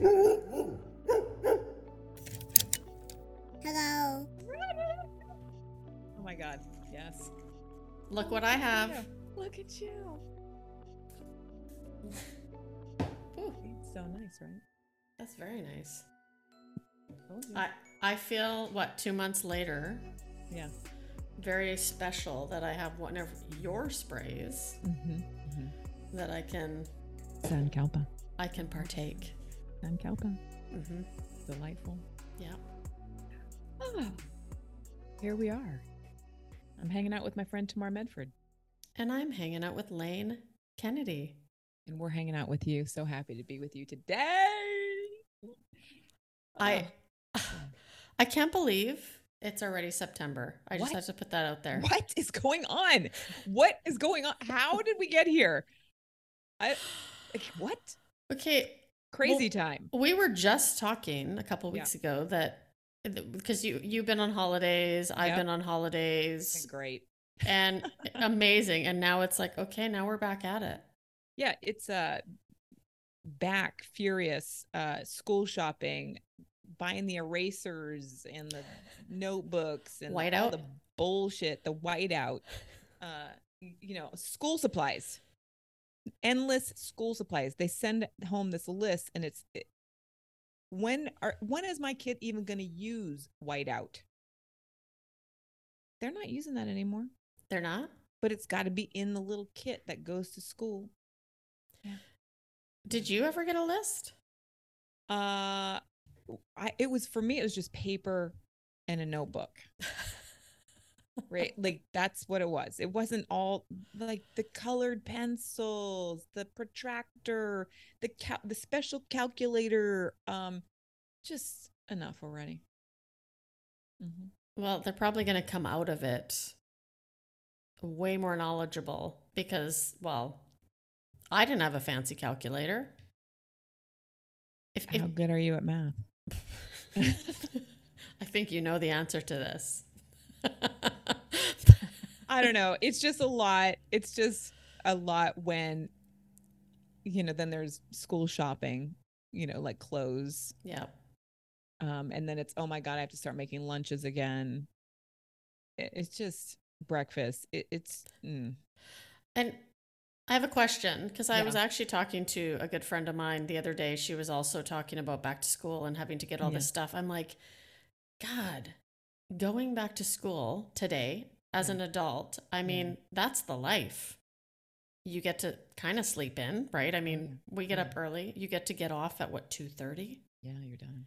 Hello. Oh my god, yes. Look what I have. Yeah, look at you. Ooh, it's so nice, right? That's very nice. I feel, 2 months later? Yeah. Very special that I have one of your sprays that I can... Sankalpa. I can partake. Sankalpa. Mm-hmm. Delightful. Yeah. Oh, here we are. I'm hanging out with my friend Tamar Medford. And I'm hanging out with Lane Kennedy. And we're hanging out with you. So happy to be with you today. I can't believe it's already September. I just have to put that out there. What is going on? What is going on? How did we get here? What? Okay. Crazy time. We were just talking a couple weeks ago that because you've been on holidays. I've been on holidays. It's been great. And amazing. And now it's like, okay, now we're back at it. Yeah. It's back furious school shopping. Buying the erasers and the notebooks and all the bullshit, the whiteout, school supplies, endless school supplies. They send home this list and when is my kid even going to use whiteout? They're not using that anymore. They're not? But it's got to be in the little kit that goes to school. Yeah. Did you ever get a list? It was just paper and a notebook, right? Like that's what it was. It wasn't all like the colored pencils, the protractor, the special calculator. Just enough already. Mm-hmm. Well, they're probably going to come out of it way more knowledgeable because, I didn't have a fancy calculator. How good are you at math? I think you know the answer to this. I don't know. It's just a lot. It's just a lot when, then there's school shopping, like clothes. Yeah. And then it's, oh my God, I have to start making lunches again. It's just breakfast. And I have a question because I was actually talking to a good friend of mine the other day. She was also talking about back to school and having to get all this stuff. I'm like, God, going back to school today as an adult, I mean, that's the life. You get to kind of sleep in, right? I mean, we get up early. You get to get off at 2:30? Yeah, you're done.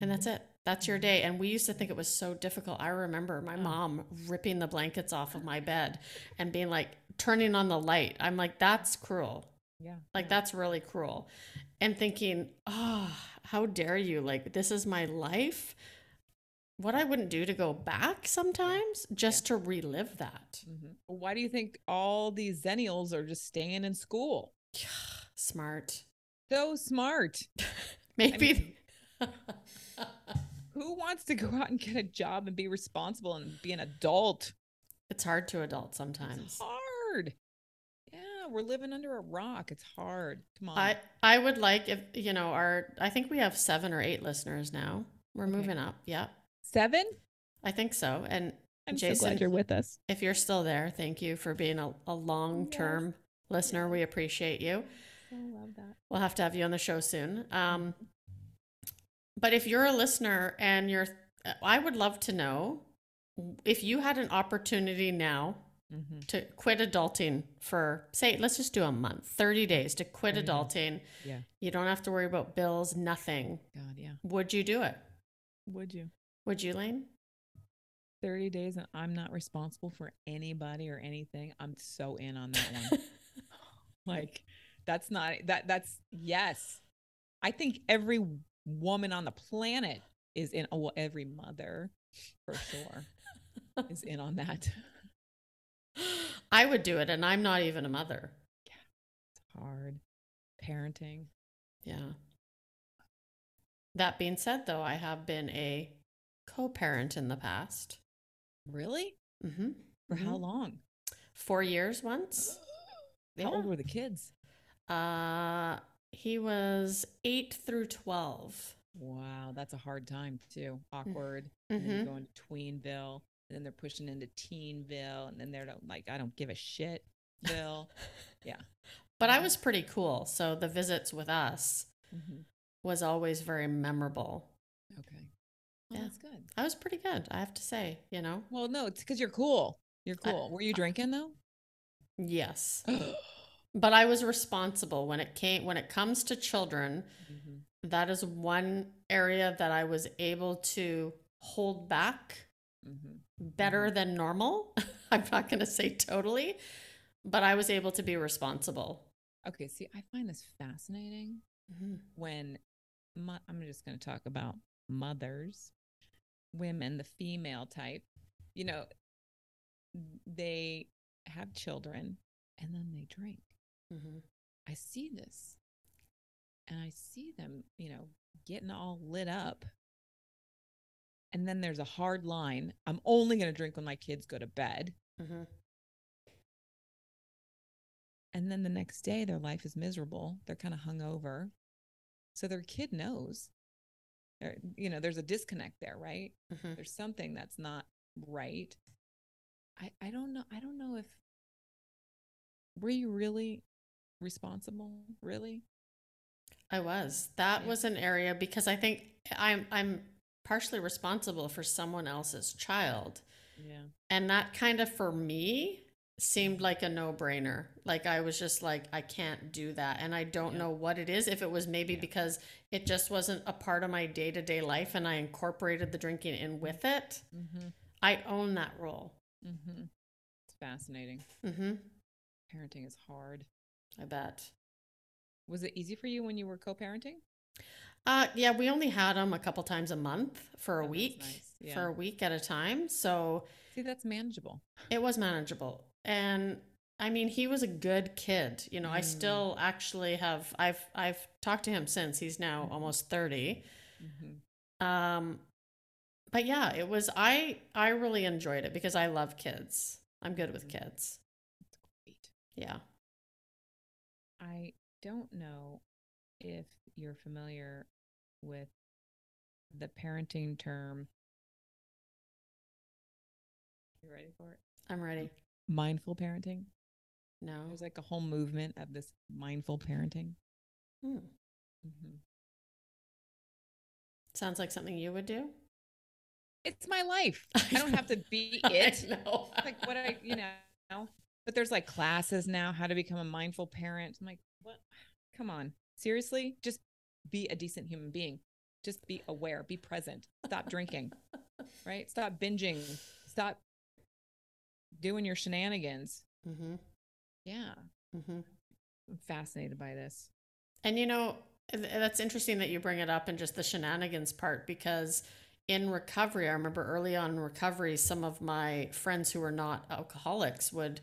And that's it. That's your day. And we used to think it was so difficult. I remember my mom ripping the blankets off of my bed and being like, turning on the light. I'm like, that's cruel. Yeah. Like, that's really cruel. And thinking, how dare you? Like, this is my life. What I wouldn't do to go back sometimes just to relive that. Mm-hmm. Why do you think all these Xennials are just staying in school? Smart. So smart. Maybe. I mean, who wants to go out and get a job and be responsible and be an adult? It's hard to adult sometimes. It's hard. Yeah, we're living under a rock. It's hard. Come on. I would like if, I think we have 7 or 8 listeners now. We're moving up. Yeah. 7? I think so. And I'm Jason, so glad you're with us. If you're still there, thank you for being a long-term listener. We appreciate you. I love that. We'll have to have you on the show soon. But if you're a listener and I would love to know if you had an opportunity now to quit adulting for, say, let's just do a month, 30 days to quit adulting. Yeah. You don't have to worry about bills, nothing. God, yeah. Would you do it? Would you, Lane? 30 days and I'm not responsible for anybody or anything. I'm so in on that one. That's not, that's yes. I think every woman on the planet is in, every mother for sure is in on that. I would do it, and I'm not even a mother. Yeah, it's hard parenting. Yeah. That being said, though, I have been a co-parent in the past. Really? Mm-hmm. For how long? 4 years once. How old were the kids? He was 8 through 12. Wow, that's a hard time too. Awkward. Mm-hmm. And then you go into tweenville, and then they're pushing into teenville, and then they're like, I don't give a shitville. Yeah. But I was pretty cool. So the visits with us mm-hmm. was always very memorable. Okay. Well, yeah. That's good. I was pretty good, I have to say, you know? Well, no, it's because you're cool. You're cool. Were you drinking though? Yes. But I was responsible when it comes to children. Mm-hmm. That is one area that I was able to hold back mm-hmm. better mm-hmm. than normal. I'm not going to say totally, but I was able to be responsible. Okay. See, I find this fascinating mm-hmm. when I'm just going to talk about mothers, women, the female type, you know, they have children and then they drink. Mm-hmm. I see this, and I see them, you know, getting all lit up. And then there's a hard line. I'm only going to drink when my kids go to bed. Mm-hmm. And then the next day, their life is miserable. They're kind of hungover. So their kid knows, you know, there's a disconnect there, right? Mm-hmm. There's something that's not right. I don't know. I don't know if, were you really responsible? Really? I was. That was an area, because I think I'm partially responsible for someone else's child. Yeah. And that kind of, for me, seemed like a no-brainer. Like, I was just like, I can't do that. And I don't know what it is. If it was maybe because it just wasn't a part of my day-to-day life and I incorporated the drinking in with it. Mm-hmm. I own that role. Mm-hmm. It's fascinating. Mm-hmm. Parenting is hard. I bet. Was it easy for you when you were co-parenting? Yeah, we only had them a couple times a month for a week, nice. Yeah. For a week at a time. So see, that's manageable. It was manageable. And I mean, he was a good kid. You know, I still actually have, I've talked to him since. He's now almost 30. Mm-hmm. But yeah, it was, I really enjoyed it because I love kids. I'm good with kids. Yeah. I don't know if you're familiar with the parenting term. You ready for it? I'm ready. Mindful parenting? No. There's like a whole movement of this mindful parenting. Hmm. Mm-hmm. Sounds like something you would do. It's my life. I don't have to be it. No. Like what I, you know. But there's like classes now, how to become a mindful parent. I'm like, what? Come on. Seriously? Just be a decent human being. Just be aware. Be present. Stop drinking, right? Stop binging. Stop doing your shenanigans. Mm-hmm. Yeah. Mm-hmm. I'm fascinated by this. And, you know, that's interesting that you bring it up and just the shenanigans part, because in recovery, I remember early on in recovery, some of my friends who were not alcoholics would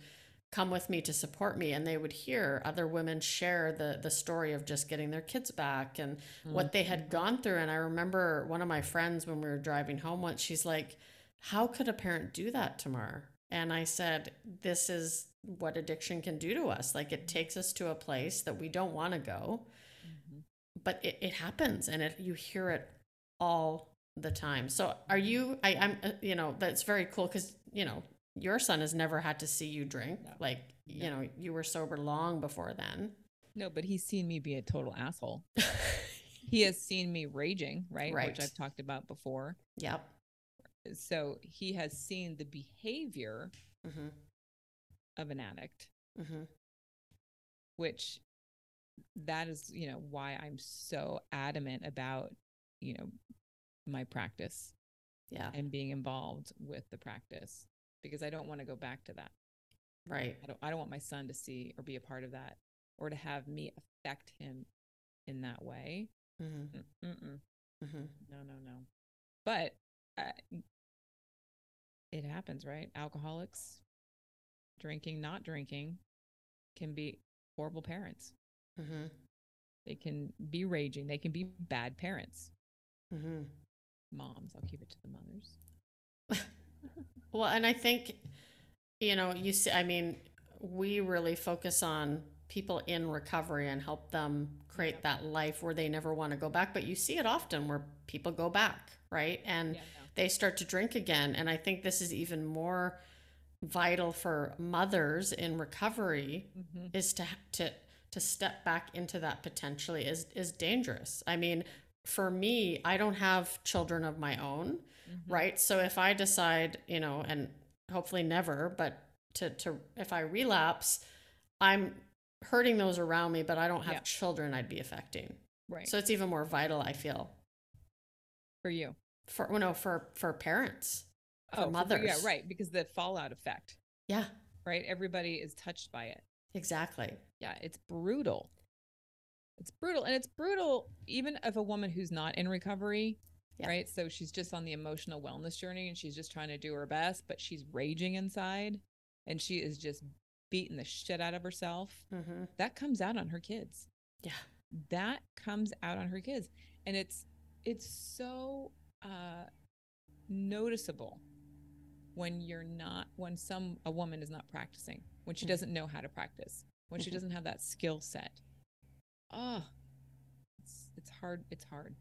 come with me to support me, and they would hear other women share the story of just getting their kids back and what they had gone through. And I remember one of my friends, when we were driving home once, she's like, how could a parent do that, Tamar? And I said, this is what addiction can do to us. Like, it takes us to a place that we don't want to go, mm-hmm. but it happens, and you hear it all the time. So are you, I'm, you know, that's very cool. 'Cause you know, your son has never had to see you drink. No. Like, you know, you were sober long before then. No, but he's seen me be a total asshole. He has seen me raging, right? Which I've talked about before. Yep. So he has seen the behavior mm-hmm. of an addict, mm-hmm. which that is, you know, why I'm so adamant about, you know, my practice and being involved with the practice. Because I don't want to go back to that. Right. I don't want my son to see or be a part of that, or to have me affect him in that way. Mm-hmm. Mm-hmm. No. But it happens, right? Alcoholics, drinking, not drinking, can be horrible parents. Mm-hmm. They can be raging. They can be bad parents. Mm-hmm. Moms. I'll keep it to the mothers. Well, and I think, you know, I mean, we really focus on people in recovery and help them create that life where they never want to go back. But you see it often where people go back, right? And they start to drink again. And I think this is even more vital for mothers in recovery, is to step back into that potentially is dangerous. I mean, for me, I don't have children of my own, right? So if I decide, you know, and hopefully never, but to if I relapse, I'm hurting those around me, but I don't have children I'd be affecting. Right. So it's even more vital, I feel. For you. For parents. For mothers. Yeah, right. Because the fallout effect. Yeah. Right. Everybody is touched by it. Exactly. Yeah. It's brutal. It's brutal. And it's brutal even of a woman who's not in recovery. Yeah. Right. So she's just on the emotional wellness journey and she's just trying to do her best, but she's raging inside and she is just beating the shit out of herself. That comes out on her kids. Yeah. That comes out on her kids. And it's so noticeable when you're not, when a woman is not practicing, when she doesn't know how to practice, when she doesn't have that skill set. Oh, it's hard.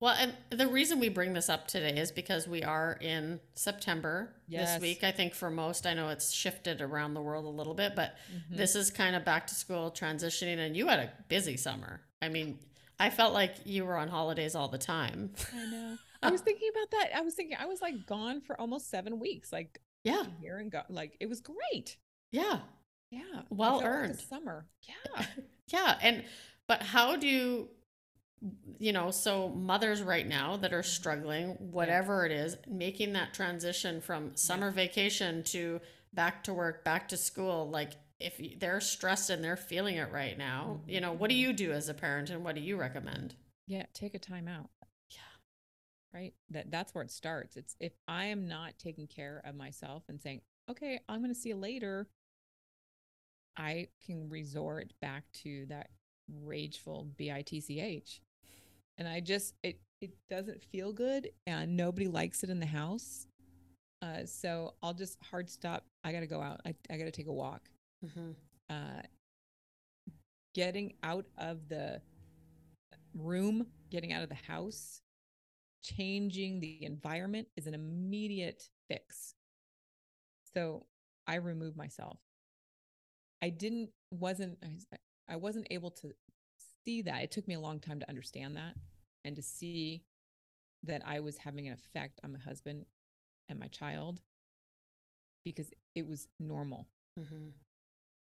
Well, and the reason we bring this up today is because we are in September this week. I think for most, I know it's shifted around the world a little bit, but this is kind of back to school transitioning, and you had a busy summer. I mean, I felt like you were on holidays all the time. I know. I was thinking about that. I was like gone for almost 7 weeks, like here and go. Like it was great. Yeah. Yeah. Well earned. Like summer. Yeah. Yeah. And, but how do you, you know, so mothers right now that are struggling, whatever it is, making that transition from summer vacation to back to work, back to school, like if they're stressed and they're feeling it right now, you know, what do you do as a parent and what do you recommend? Yeah. Take a time out. Yeah. Right. That's where it starts. It's if I am not taking care of myself and saying, okay, I'm going to see you later, I can resort back to that rageful bitch. And I just, it doesn't feel good and nobody likes it in the house. So I'll just hard stop. I got to go out. I got to take a walk. Getting out of the room, getting out of the house, changing the environment is an immediate fix. So I remove myself. I wasn't able to see that. It took me a long time to understand that and to see that I was having an effect on my husband and my child because it was normal,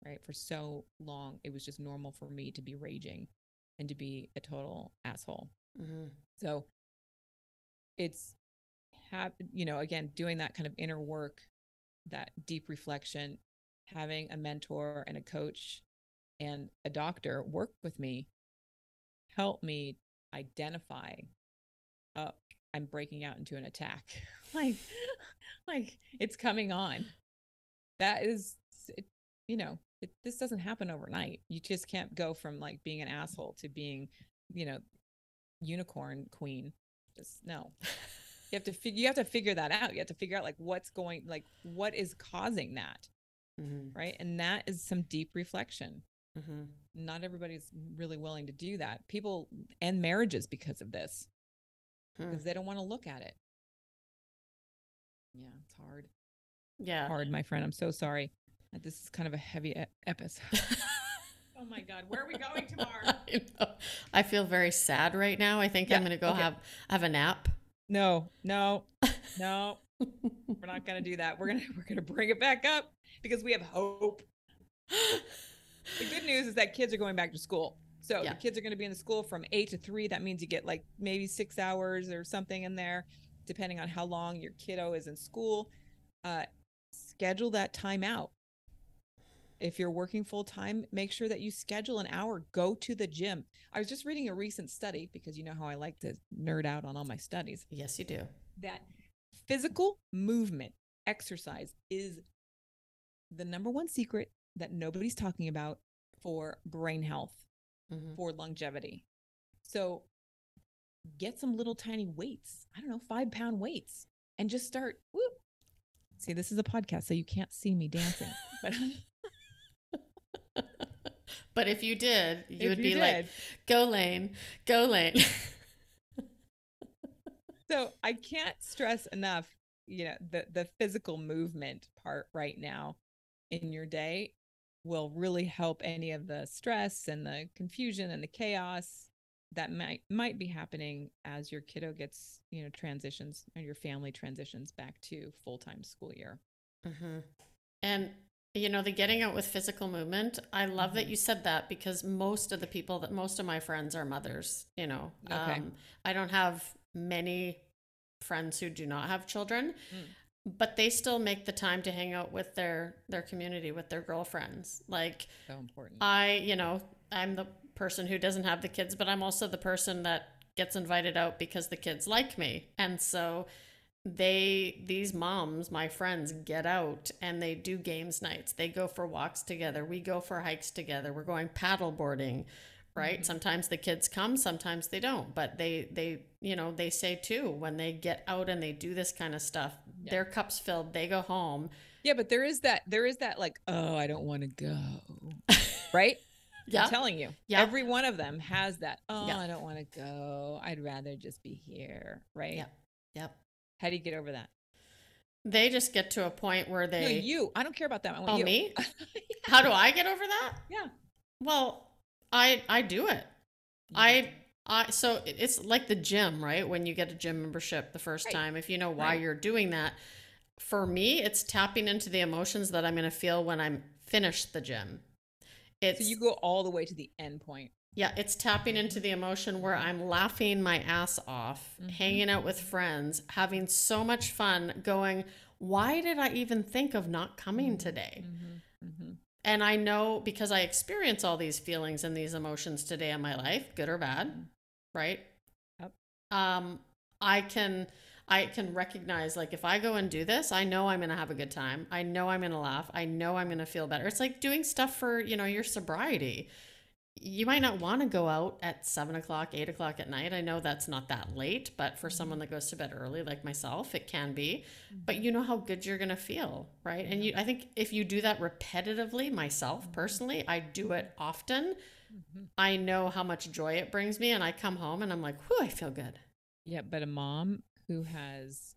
right? For so long, it was just normal for me to be raging and to be a total asshole. So it's, you know, again, doing that kind of inner work, that deep reflection, having a mentor and a coach and a doctor work with me, help me identify, I'm breaking out into an attack. like it's coming on. That is, this doesn't happen overnight. You just can't go from like being an asshole to being, you know, unicorn queen. Just no. You have to figure that out. You have to figure out like what is causing that. Right. And that is some deep reflection. Not everybody's really willing to do that. People end marriages because of this, because they don't want to look at it. Yeah, it's hard. Yeah. Hard, my friend. I'm so sorry. This is kind of a heavy episode. Oh my God. Where are we going tomorrow? I feel very sad right now. I think I'm going to go have a nap. No. We're not going to do that. We're going to bring it back up because we have hope. The good news is that kids are going back to school. So the kids are going to be in the school from 8 to 3. That means you get like maybe 6 hours or something in there, depending on how long your kiddo is in school. Schedule that time out. If you're working full time, make sure that you schedule an hour, go to the gym. I was just reading a recent study because you know how I like to nerd out on all my studies. Yes, you do. That physical movement, exercise is the number one secret that nobody's talking about for brain health, for longevity. So get some little tiny weights, I don't know, 5-pound weights, and just start. See, this is a podcast, so you can't see me dancing, but But if you did, you would be like, go Lane, go Lane. So I can't stress enough, you know, the physical movement part right now in your day will really help any of the stress and the confusion and the chaos that might be happening as your kiddo gets, you know, transitions and your family transitions back to full-time school year. Mm-hmm. And, you know, the getting out with physical movement, I love mm-hmm. that you said that, because most of my friends are mothers, you know. Okay. I don't have many friends who do not have children, but they still make the time to hang out with their community, with their girlfriends. Like, so important. I'm the person who doesn't have the kids, but I'm also the person that gets invited out because the kids like me. And so these moms, my friends, get out and they do games nights. They go for walks together. We go for hikes together. We're going paddle boarding. Right. Mm-hmm. Sometimes the kids come, sometimes they don't, but they say too, when they get out and they do this kind of stuff, their cup's filled, they go home. Yeah. But there is that like, oh, I don't want to go. Right. Yeah. I'm telling you, every one of them has that. Oh, I don't want to go. I'd rather just be here. Right. Yep. Yep. How do you get over that? They just get to a point where they, I don't care about them. I want you. Me? How do I get over that? Yeah. Well, I do it. Yeah. So it's like the gym, right? When you get a gym membership the first time, if you know why you're doing that, for me, it's tapping into the emotions that I'm going to feel when I'm finished the gym. So you go all the way to the end point. Yeah. It's tapping into the emotion where I'm laughing my ass off, mm-hmm. hanging out with friends, having so much fun, going, why did I even think of not coming today? Mm-hmm. Mm-hmm. And I know, because I experience all these feelings and these emotions today in my life, good or bad, right? Yep. I can recognize, like, if I go and do this, I know I'm going to have a good time. I know I'm going to laugh. I know I'm going to feel better. It's like doing stuff for, you know, your sobriety. You might not want to go out at 7:00, 8:00 at night. I know that's not that late, but for someone that goes to bed early, like myself, it can be, but you know how good you're going to feel. Right. And I think if you do that repetitively, myself personally, I do it often. Mm-hmm. I know how much joy it brings me, and I come home and I'm like, whew, I feel good. Yeah. But a mom who has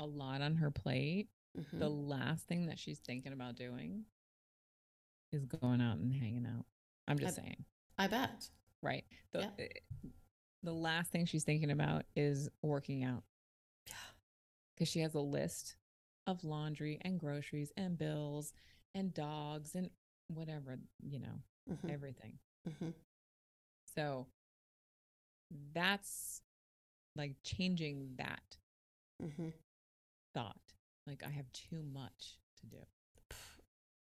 a lot on her plate, mm-hmm. the last thing that she's thinking about doing is going out and hanging out. I'm just saying. I bet. Right. The last thing she's thinking about is working out. Yeah. Because she has a list of laundry and groceries and bills and dogs and whatever, you know, mm-hmm. everything. Mm-hmm. So that's like changing that mm-hmm. thought. Like, I have too much to do.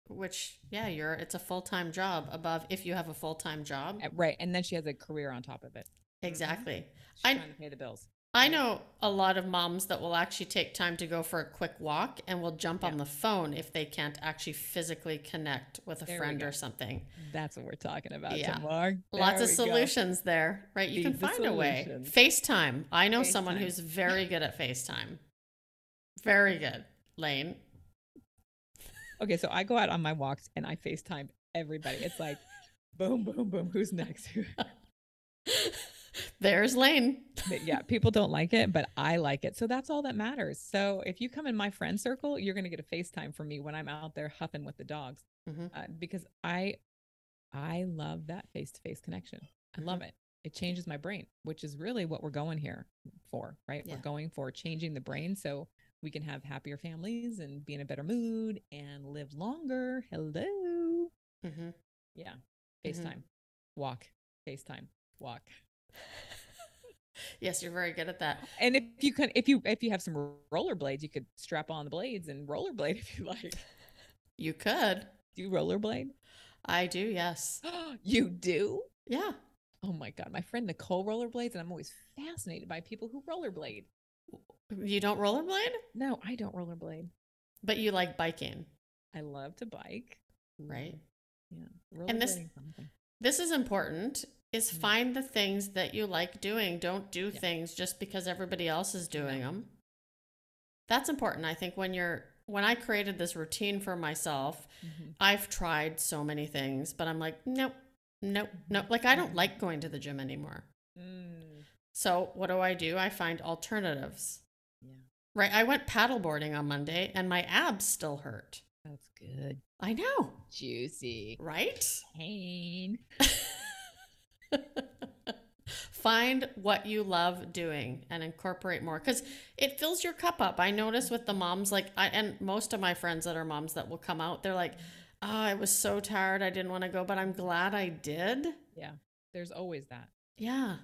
Which, yeah, it's a full-time job above, if you have a full-time job. Right. And then she has a career on top of it. Exactly. She's trying to pay the bills. I know a lot of moms that will actually take time to go for a quick walk and will jump on the phone if they can't actually physically connect with a friend or something. That's what we're talking about, Tamar. Lots of solutions there, right? You can find a way. FaceTime. I know someone who's very good at FaceTime. Very good, Lane. Okay, so I go out on my walks and I FaceTime everybody. It's like, boom, boom, boom. Who's next? There's Lane. But yeah, people don't like it, but I like it. So that's all that matters. So if you come in my friend circle, you're going to get a FaceTime from me when I'm out there huffing with the dogs, mm-hmm. Because I love that face-to-face connection. I love it. It changes my brain, which is really what we're going here for, right? Yeah. We're going for changing the brain. So we can have happier families and be in a better mood and live longer. Hello. Mm-hmm. Yeah. FaceTime. Mm-hmm. Walk. FaceTime. Walk. Yes, you're very good at that. And if you have some rollerblades, you could strap on the blades and rollerblade if you like. You could. Do you rollerblade? I do, yes. You do? Yeah. Oh my God. My friend Nicole rollerblades, and I'm always fascinated by people who rollerblade. You don't rollerblade? No, I don't rollerblade. But you like biking. I love to bike. Right. Yeah. And this is important, is find the things that you like doing. Don't do things just because everybody else is doing them. That's important. I think when you're when I created this routine for myself, mm-hmm. I've tried so many things, but I'm like, nope. Like, I don't like going to the gym anymore. Mm. So what do? I find alternatives. Yeah. Right. I went paddleboarding on Monday and my abs still hurt. That's good. I know. Juicy. Right? Pain. Find what you love doing and incorporate more, because it fills your cup up. I notice with the moms, like, and most of my friends that are moms that will come out, they're like, oh, I was so tired. I didn't want to go, but I'm glad I did. Yeah. There's always that. Yeah.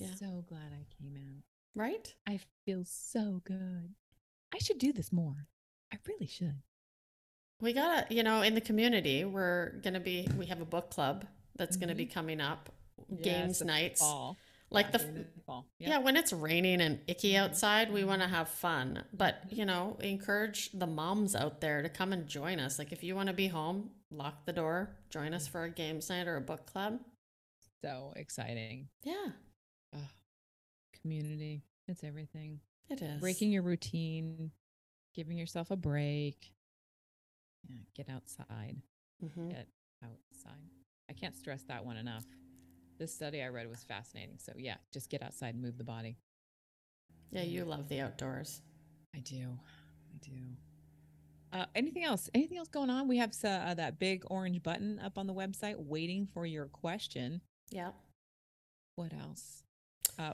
I'm so glad I came out. Right? I feel so good. I should do this more. I really should. We gotta, in the community, we have a book club that's mm-hmm. going to be coming up. Games nights, fall. Fall. Yep. Yeah, when it's raining and icky outside, we want to have fun, but encourage the moms out there to come and join us. Like, if you want to be home, lock the door, join us for a games night or a book club. So exciting. Yeah. Oh, community. It's everything. It is. Breaking your routine, giving yourself a break. Yeah, get outside. Mm-hmm. Get outside. I can't stress that one enough. This study I read was fascinating. So yeah, just get outside and move the body. Yeah, you love the outdoors. I do. Anything else? Anything else going on? We have that big orange button up on the website waiting for your question. Yeah. What else?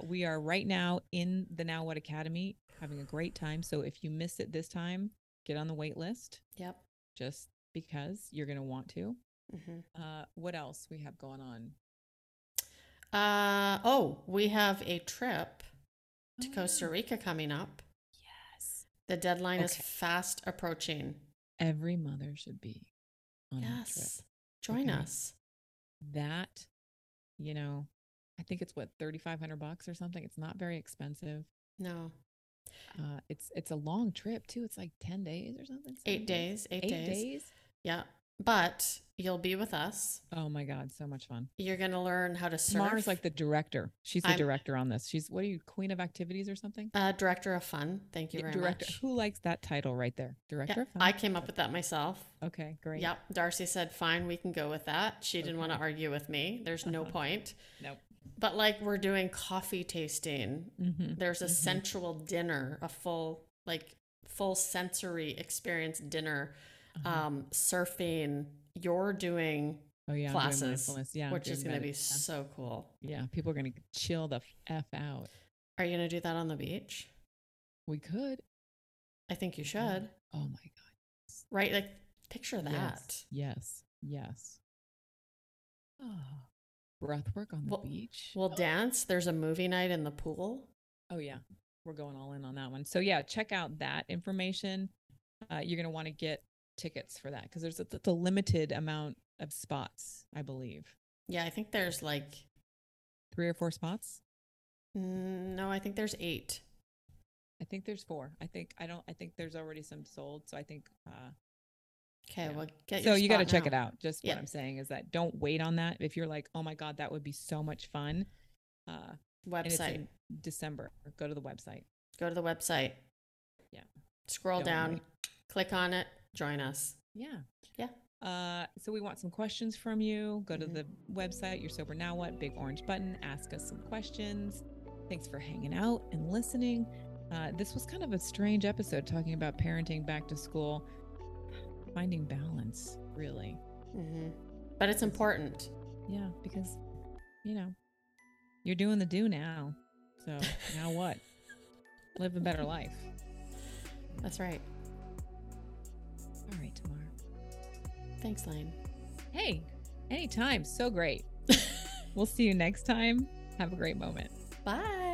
We are right now in the Now What Academy having a great time. So if you missed it this time, get on the wait list. Yep. Just because you're going to want to. Mm-hmm. What else we have going on? We have a trip to Costa Rica coming up. Yes. The deadline is fast approaching. Every mother should be on a trip. Join us. That, I think it's $3,500 or something. It's not very expensive. No. It's a long trip too. It's like 10 days or something. 8 days. Yeah. But you'll be with us. Oh my God. So much fun. You're going to learn how to surf. Mara's like the director. She's the director on this. She's, what are you, queen of activities or something? Director of fun. Thank you very much. Who likes that title right there? Director of fun. I came up with that myself. Okay, great. Yep. Darcy said, fine, we can go with that. She didn't want to argue with me. There's no point. Nope. But we're doing coffee tasting. Mm-hmm. There's a sensual dinner, a full sensory experience dinner. Surfing, you're doing classes, which is going to be so cool. Yeah. People are going to chill the F out. Are you going to do that on the beach? We could. I think you should. Oh my God. Right. Like, picture that. Yes. Oh, breath work on the beach. We'll dance. There's a movie night in the pool. Oh yeah. We're going all in on that one. So yeah, check out that information. You're going to want to get tickets for that, because there's a limited amount of spots, I believe. Yeah, I think there's 3 or 4 spots. No, I think there's 8. I think there's 4. I think there's already some sold. So I think. Well, get your. So you got to check it out. Just what I'm saying is that don't wait on that. If you're like, oh my God, that would be so much fun. Website. And it's in December. Go to the website. Yeah. Scroll down. Wait. Click on it. Join us. Yeah. So we want some questions from you. Go to the website, You're Sober Now What, big orange button, ask us some questions. Thanks for hanging out and listening. This was kind of a strange episode, talking about parenting, back to school, finding balance, really. Mm-hmm. But it's important. Yeah, because, you're doing the do now. So now what? Live a better life. That's right. All right, Tamar. Thanks, Lane. Hey, anytime. So great. We'll see you next time. Have a great moment. Bye.